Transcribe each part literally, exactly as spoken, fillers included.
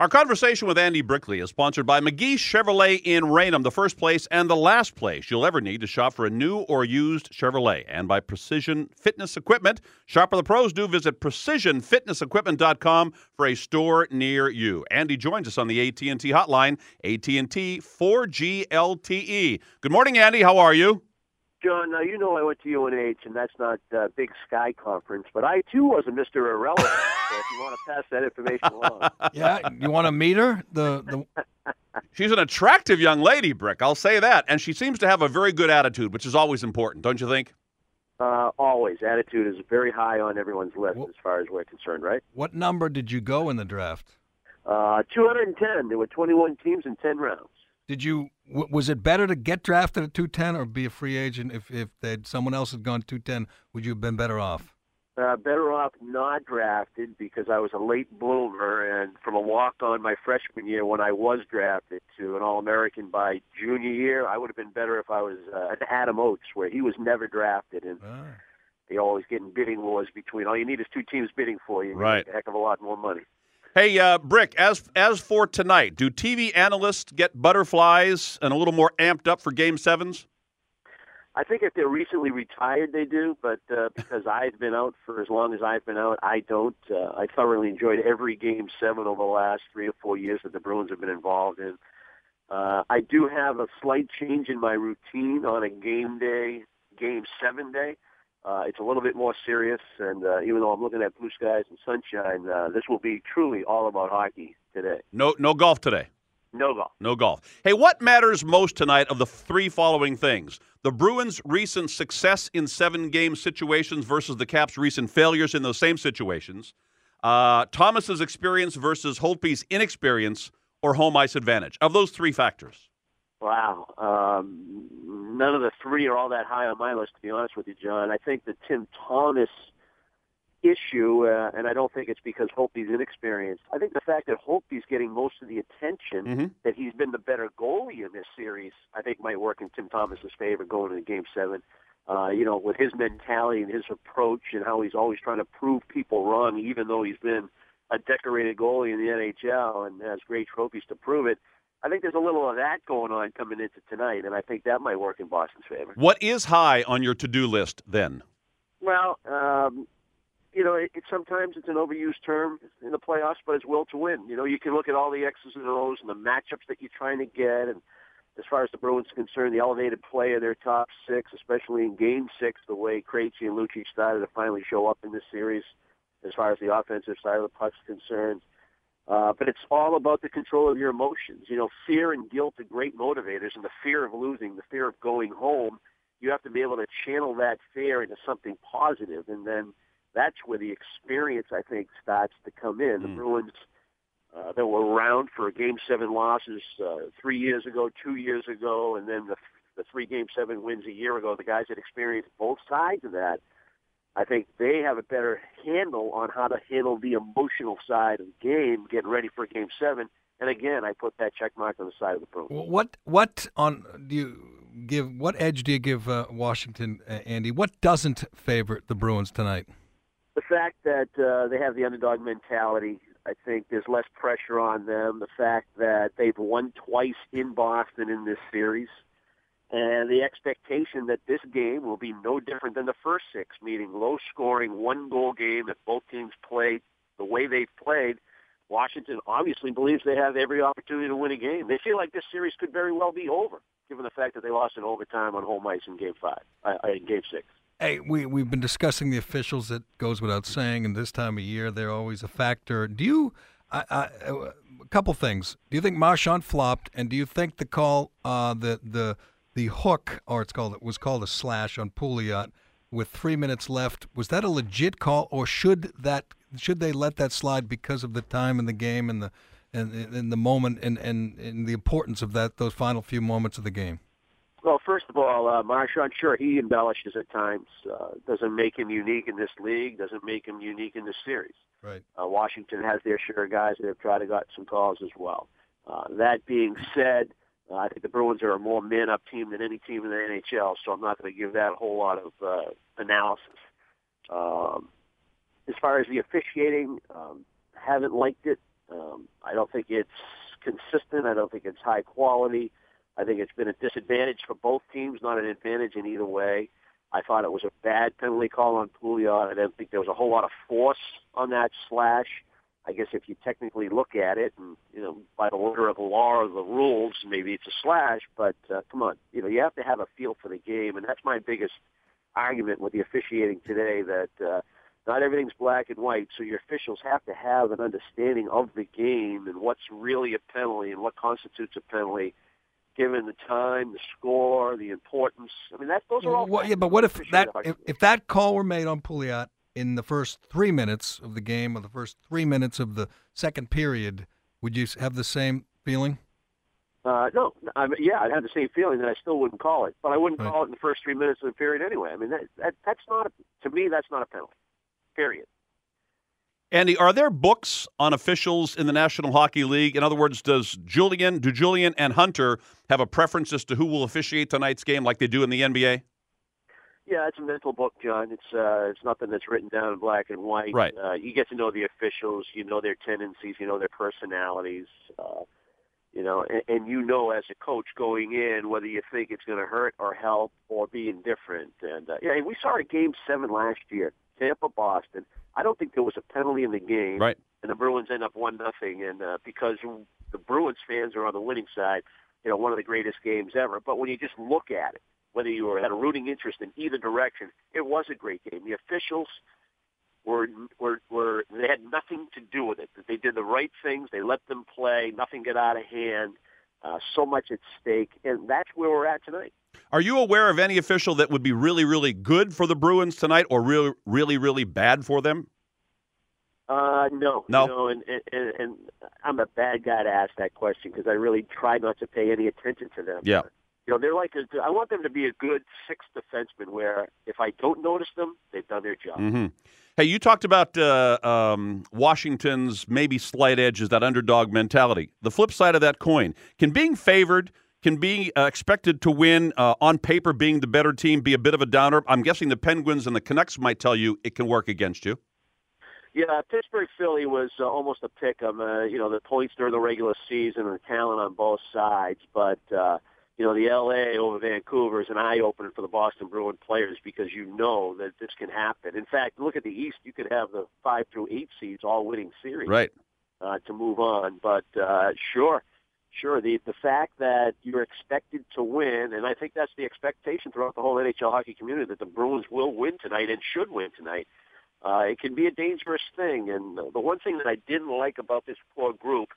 Our conversation with Andy Brickley is sponsored by McGee Chevrolet in Raynham, the first place and the last place you'll ever need to shop for a new or used Chevrolet, and by Precision Fitness Equipment. Shop for the pros do. Visit precision fitness equipment dot com for a store near you. Andy joins us on the A T and T hotline, A T and T four G L T E. Good morning, Andy. How are you? John, now you know I went to U N H, and that's not uh, Big Sky Conference, but I, too, was a Mister Irrelevant, so if you want to pass that information along. Yeah, you want to meet her? The, the... She's an attractive young lady, Brick, I'll say that, and she seems to have a very good attitude, which is always important, don't you think? Uh, always. Attitude is very high on everyone's list what, as far as we're concerned, right? What number did you go in the draft? Uh, two hundred ten. There were twenty-one teams in ten rounds. Did you? Was it better to get drafted at two ten or be a free agent? If if they'd, someone else had gone two ten, would you have been better off? Uh, better off not drafted because I was a late bloomer, and from a walk-on my freshman year when I was drafted to an All-American by junior year, I would have been better if I was uh, an Adam Oates, where he was never drafted, and ah. they always get in bidding wars between. All you need is two teams bidding for you. You right. Make a heck of a lot more money. Hey, uh, Brick, as as for tonight, do T V analysts get butterflies and a little more amped up for Game sevens? I think if they're recently retired, they do, but uh, because I've been out for as long as I've been out, I don't. Uh, I thoroughly enjoyed every Game seven over the last three or four years that the Bruins have been involved in. Uh, I do have a slight change in my routine on a game day, Game seven day. Uh, it's a little bit more serious, and uh, even though I'm looking at blue skies and sunshine, uh, this will be truly all about hockey today. No no golf today? No golf. No golf. Hey, what matters most tonight of the three following things? The Bruins' recent success in seven-game situations versus the Caps' recent failures in those same situations, uh, Thomas's experience versus Holtby's inexperience, or home ice advantage. Of those three factors. Wow. Um, none of the three are all that high on my list, to be honest with you, John. I think the Tim Thomas issue, uh, and I don't think it's because Holtby's inexperienced, I think the fact that Holtby's getting most of the attention, mm-hmm. that he's been the better goalie in this series, I think might work in Tim Thomas's favor going into Game seven. Uh, you know, with his mentality and his approach and how he's always trying to prove people wrong, even though he's been a decorated goalie in the N H L and has great trophies to prove it. I think there's a little of that going on coming into tonight, and I think that might work in Boston's favor. What is high on your to-do list then? Well, um, you know, it, it, sometimes it's an overused term in the playoffs, but it's will to win. You know, you can look at all the X's and O's and the matchups that you're trying to get, and as far as the Bruins are concerned, the elevated play of their top six, especially in Game six, the way Krejci and Lucic started to finally show up in this series as far as the offensive side of the puck's concerned. Uh, but it's all about the control of your emotions. You know, fear and guilt are great motivators, and the fear of losing, the fear of going home, you have to be able to channel that fear into something positive, and then that's where the experience, I think, starts to come in. Mm. The Bruins uh, that were around for Game seven losses uh, three years ago, two years ago, and then the, the three Game seven wins a year ago, the guys that experienced both sides of that, I think they have a better handle on how to handle the emotional side of the game, getting ready for Game seven. And again, I put that check mark on the side of the Bruins. Well, what what on do you give? What edge do you give uh, Washington, uh, Andy? What doesn't favor the Bruins tonight? The fact that uh, they have the underdog mentality. I think there's less pressure on them. The fact that they've won twice in Boston in this series. And the expectation that this game will be no different than the first six, meaning low-scoring, one-goal game that both teams play the way they've played. Washington obviously believes they have every opportunity to win a game. They feel like this series could very well be over, given the fact that they lost in overtime on home ice in Game five, uh, in Game six. Hey, we, we've been discussing the officials. That goes without saying, and this time of year, they're always a factor. Do you I, I, a couple things. Do you think Marchand flopped, and do you think the call, uh, the the – the hook, or it's called, it was called a slash on Pouliot with three minutes left. Was that a legit call, or should that should they let that slide because of the time in the game and the and, and the moment and, and, and the importance of that those final few moments of the game? Well, first of all, uh, Marchand, sure, he embellishes at times. Uh, doesn't make him unique in this league. Doesn't make him unique in this series. Right. Uh, Washington has their share of guys that have tried to got some calls as well. Uh, that being said. Uh, I think the Bruins are a more man-up team than any team in the N H L, so I'm not going to give that a whole lot of uh, analysis. Um, as far as the officiating, um, haven't liked it. Um, I don't think it's consistent. I don't think it's high quality. I think it's been a disadvantage for both teams, not an advantage in either way. I thought it was a bad penalty call on Pouliot. I didn't think there was a whole lot of force on that slash. I guess if you technically look at it, and you know, by the order of the law or the rules, maybe it's a slash. But uh, come on, you know, you have to have a feel for the game, and that's my biggest argument with the officiating today. That uh, not everything's black and white, so your officials have to have an understanding of the game and what's really a penalty and what constitutes a penalty, given the time, the score, the importance. I mean, that those are all. Well, yeah, but what if that if, if that call were made on Pouliot in the first three minutes of the game or the first three minutes of the second period? Would you have the same feeling? Uh, no, I mean, yeah, I'd have the same feeling that I still wouldn't call it, but I wouldn't right. call it in the first three minutes of the period anyway. I mean, that, that that's not to me that's not a penalty. Period. Andy, are there books on officials in the National Hockey League? In other words, does Julian, do Julian and Hunter have a preference as to who will officiate tonight's game like they do in the N B A? Yeah, it's a mental book, John. It's uh, it's nothing that's written down in black and white. Right. Uh, you get to know the officials. You know their tendencies. You know their personalities. Uh, you know, and, and you know as a coach going in whether you think it's going to hurt or help or be indifferent. And, uh, yeah, we saw a Game seven last year, Tampa-Boston. I don't think there was a penalty in the game, right. and the Bruins end up one nothing. And uh, because the Bruins fans are on the winning side, you know, one of the greatest games ever. But when you just look at it, whether you were, had a rooting interest in either direction, it was a great game. The officials were were were they had nothing to do with it. They did the right things. They let them play. Nothing got out of hand. Uh, so much at stake, and that's where we're at tonight. Are you aware of any official that would be really, really good for the Bruins tonight or really, really, really bad for them? Uh, no. No? no and, and, and I'm a bad guy to ask that question because I really try not to pay any attention to them. Yeah. You know, they're like a, I want them to be a good sixth defenseman where if I don't notice them, they've done their job. Mm-hmm. Hey, you talked about uh, um, Washington's maybe slight edge is that underdog mentality. The flip side of that coin, can being favored, can being uh, expected to win uh, on paper, being the better team, be a bit of a downer? I'm guessing the Penguins and the Canucks might tell you it can work against you. Yeah, Pittsburgh Philly was uh, almost a pick 'em. Uh, you know, the points during the regular season and the talent on both sides, but. Uh, You know, the L A over Vancouver is an eye-opener for the Boston Bruin players because you know that this can happen. In fact, look at the East. You could have the five through eight seeds all winning series right. uh, to move on. But uh, sure, sure, the the fact that you're expected to win, and I think that's the expectation throughout the whole N H L hockey community, that the Bruins will win tonight and should win tonight. Uh, it can be a dangerous thing. And the one thing that I didn't like about this poor group,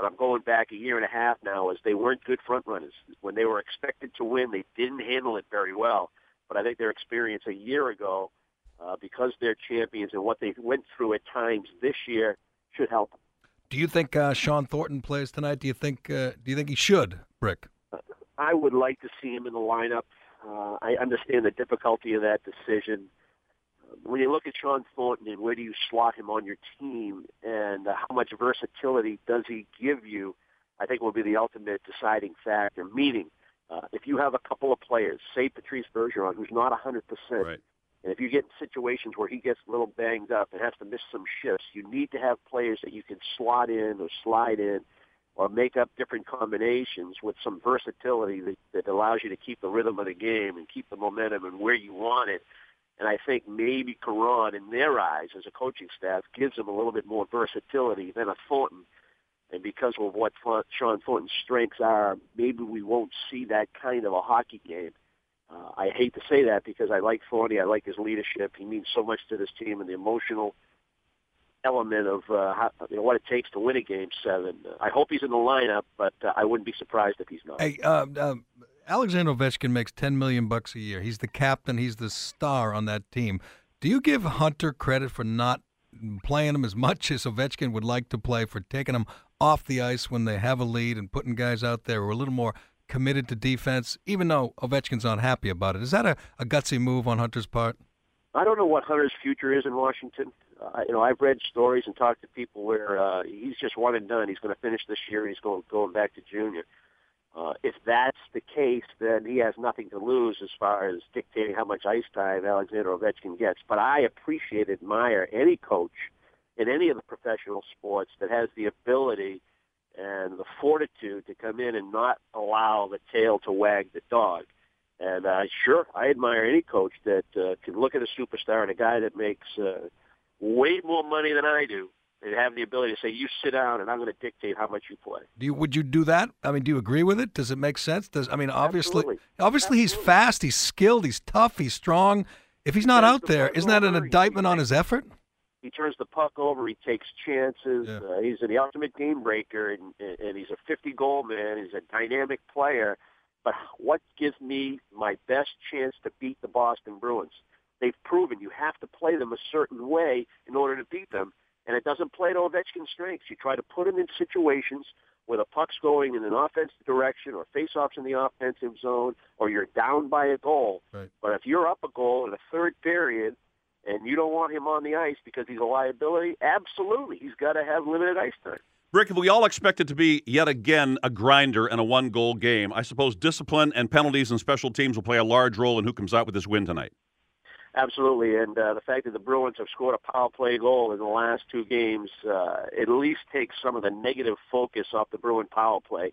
but I'm going back a year and a half now, is they weren't good front runners. When they were expected to win, they didn't handle it very well. But I think their experience a year ago, uh, because they're champions and what they went through at times this year, should help them. Do you think uh, Shawn Thornton plays tonight? Do you think uh, Do you think he should, Brick? Uh, I would like to see him in the lineup. Uh, I understand the difficulty of that decision. When you look at Shawn Thornton and where do you slot him on your team and how much versatility does he give you, I think will be the ultimate deciding factor. Meaning, uh, if you have a couple of players, say Patrice Bergeron, who's not one hundred percent, right. and if you get in situations where he gets a little banged up and has to miss some shifts, you need to have players that you can slot in or slide in or make up different combinations with some versatility that, that allows you to keep the rhythm of the game and keep the momentum and where you want it. And I think maybe Caron, in their eyes, as a coaching staff, gives them a little bit more versatility than a Thornton. And because of what Shawn Thornton's strengths are, maybe we won't see that kind of a hockey game. Uh, I hate to say that because I like Thornton. I like his leadership. He means so much to this team, and the emotional element of uh, how, you know, what it takes to win a Game seven. I hope he's in the lineup, but uh, I wouldn't be surprised if he's not. Hey, um, um... Alexander Ovechkin makes ten million dollars bucks a year. He's the captain. He's the star on that team. Do you give Hunter credit for not playing him as much as Ovechkin would like to play, for taking him off the ice when they have a lead and putting guys out there who are a little more committed to defense, even though Ovechkin's not happy about it? Is that a, a gutsy move on Hunter's part? I don't know what Hunter's future is in Washington. Uh, you know, I've read stories and talked to people where uh, he's just one and done. He's going to finish this year. He's going, going back to junior. Uh, if that's the case, then he has nothing to lose as far as dictating how much ice time Alexander Ovechkin gets. But I appreciate, admire any coach, in any of the professional sports that has the ability and the fortitude to come in and not allow the tail to wag the dog. And uh, sure, I admire any coach that uh, can look at a superstar and a guy that makes uh, way more money than I do and have the ability to say, you sit down and I'm going to dictate how much you play. Do you, would you do that? I mean, do you agree with it? Does it make sense? Does I mean, obviously, Absolutely. obviously Absolutely. He's fast, he's skilled, he's tough, he's strong. If he's not out there, isn't that an indictment on his effort? He turns the puck over. He takes chances. Yeah. Uh, he's the ultimate game breaker, and, and he's a fifty-goal man. He's a dynamic player. But what gives me my best chance to beat the Boston Bruins? They've proven you have to play them a certain way in order to beat them, and it doesn't play to Ovechkin's strengths. You try to put him in situations where the puck's going in an offensive direction or face-offs in the offensive zone or you're down by a goal. Right. But if you're up a goal in the third period, and you don't want him on the ice because he's a liability, absolutely. He's got to have limited ice time. Brick, we all expect it to be, yet again, a grinder and a one-goal game. I suppose discipline and penalties and special teams will play a large role in who comes out with this win tonight. Absolutely, and uh, the fact that the Bruins have scored a power play goal in the last two games uh, at least takes some of the negative focus off the Bruin power play.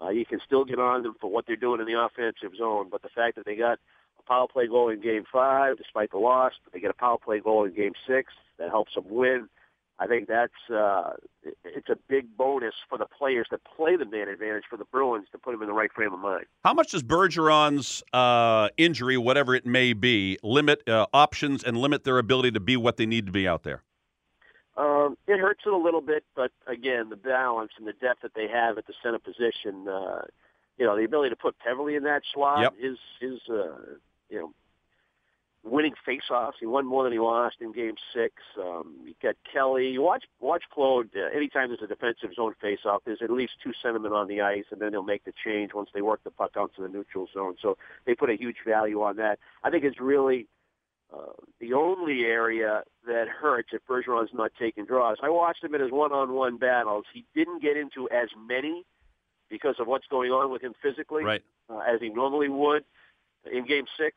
Uh, you can still get on them for what they're doing in the offensive zone, but the fact that they got power play goal in game five, despite the loss, but they get a power play goal in game six that helps them win. I think that's uh, it's a big bonus for the players that play the man advantage for the Bruins to put them in the right frame of mind. How much does Bergeron's uh, injury, whatever it may be, limit uh, options and limit their ability to be what they need to be out there? Um, it hurts it a little bit, but again, the balance and the depth that they have at the center position, uh, you know, the ability to put Peverly in that slot yep. is is. Uh, You know, winning faceoffs. He won more than he lost in Game Six. Um, you got Kelly. You watch watch Claude. Uh, anytime there's a defensive zone faceoff, there's at least two centermen on the ice, and then he'll make the change once they work the puck out to the neutral zone. So they put a huge value on that. I think it's really uh, the only area that hurts if Bergeron's not taking draws. I watched him in his one-on-one battles. He didn't get into as many because of what's going on with him physically, right. uh, as he normally would. In Game six,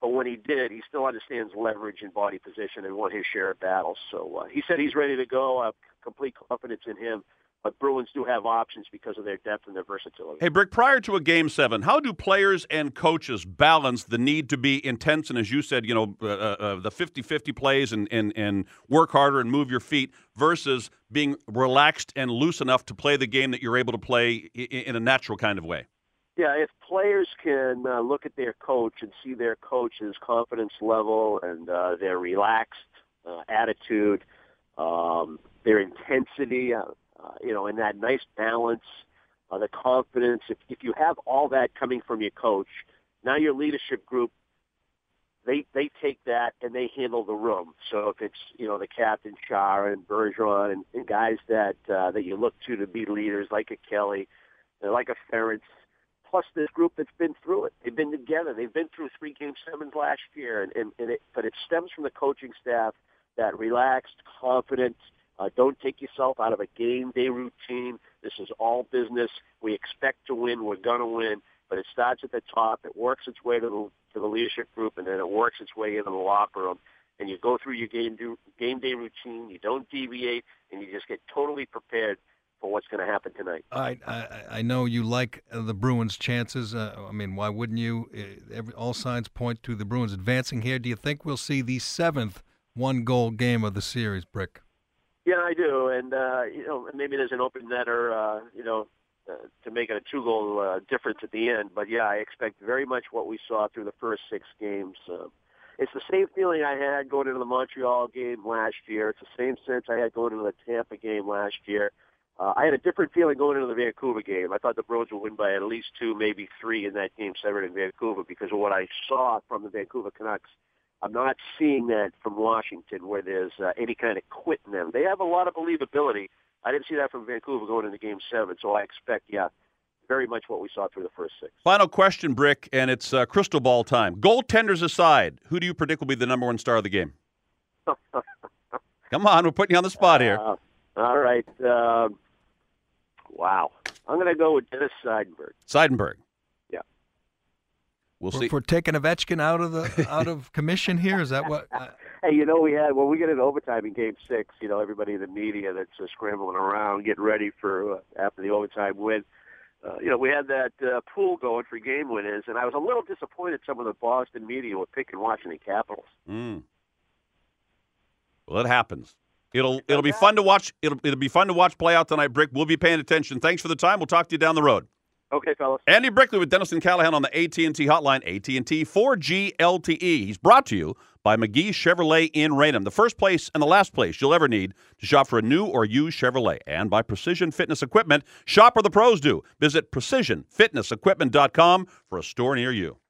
but when he did, he still understands leverage and body position and won his share of battles. So uh, he said he's ready to go. I have complete confidence in him. But Bruins do have options because of their depth and their versatility. Hey, Brick, prior to a Game seven, how do players and coaches balance the need to be intense and, as you said, you know, uh, uh, the fifty-fifty plays and, and, and work harder and move your feet versus being relaxed and loose enough to play the game that you're able to play in, in a natural kind of way? Yeah, if players can uh, look at their coach and see their coach's confidence level and uh, their relaxed uh, attitude, um, their intensity, uh, uh, you know, and that nice balance, uh, the confidence. If, if you have all that coming from your coach, now your leadership group, they they take that and they handle the room. So if it's, you know, the captain, Char and Bergeron and, and guys that uh, that you look to to be leaders like a Kelly, like a Ferentz, plus this group that's been through it. They've been together. They've been through three Game sevens last year, and, and, and it, but it stems from the coaching staff, that relaxed, confident, uh, don't take yourself out of a game day routine. This is all business. We expect to win. We're going to win. But it starts at the top. It works its way to the, to the leadership group, and then it works its way into the locker room. And you go through your game, do, game day routine. You don't deviate, and you just get totally prepared for what's going to happen tonight. I, I I know you like the Bruins' chances. Uh, I mean, why wouldn't you? Every, all signs point to the Bruins advancing here. Do you think we'll see the seventh one-goal game of the series, Brick? Yeah, I do. And, uh, you know, maybe there's an open netter, uh, you know, uh, to make it a two-goal uh, difference at the end. But, yeah, I expect very much what we saw through the first six games. Uh, it's the same feeling I had going into the Montreal game last year. It's the same sense I had going into the Tampa game last year. Uh, I had a different feeling going into the Vancouver game. I thought the Bruins would win by at least two, maybe three in that Game seven in Vancouver because of what I saw from the Vancouver Canucks. I'm not seeing that from Washington where there's uh, any kind of quit in them. They have a lot of believability. I didn't see that from Vancouver going into Game seven, so I expect, yeah, very much what we saw through the first six. Final question, Brick, and it's uh, crystal ball time. Goaltenders aside, who do you predict will be the number one star of the game? Come on, we're putting you on the spot here. Uh, all right. Uh, Wow. I'm going to go with Dennis Seidenberg. Seidenberg. Yeah. We'll we're, see. We're taking Ovechkin out of the out of commission here. Is that what? Uh, hey, you know, we had when we get into overtime in Game Six. You know, everybody in the media that's uh, scrambling around, getting ready for uh, after the overtime win. Uh, you know, we had that uh, pool going for game winners, and I was a little disappointed some of the Boston media were picking Washington Capitals. Mm. Well, it happens. It'll it'll be fun to watch. It'll it'll be fun to watch play out tonight, Brick. We'll be paying attention. Thanks for the time. We'll talk to you down the road. Okay, fellas. Andy Brickley with Dennison Callahan on the A T and T hotline, A T and T four G L T E. He's brought to you by McGee Chevrolet in Raynham, the first place and the last place you'll ever need to shop for a new or used Chevrolet. And by Precision Fitness Equipment, shop where the pros do. Visit precision fitness equipment dot com for a store near you.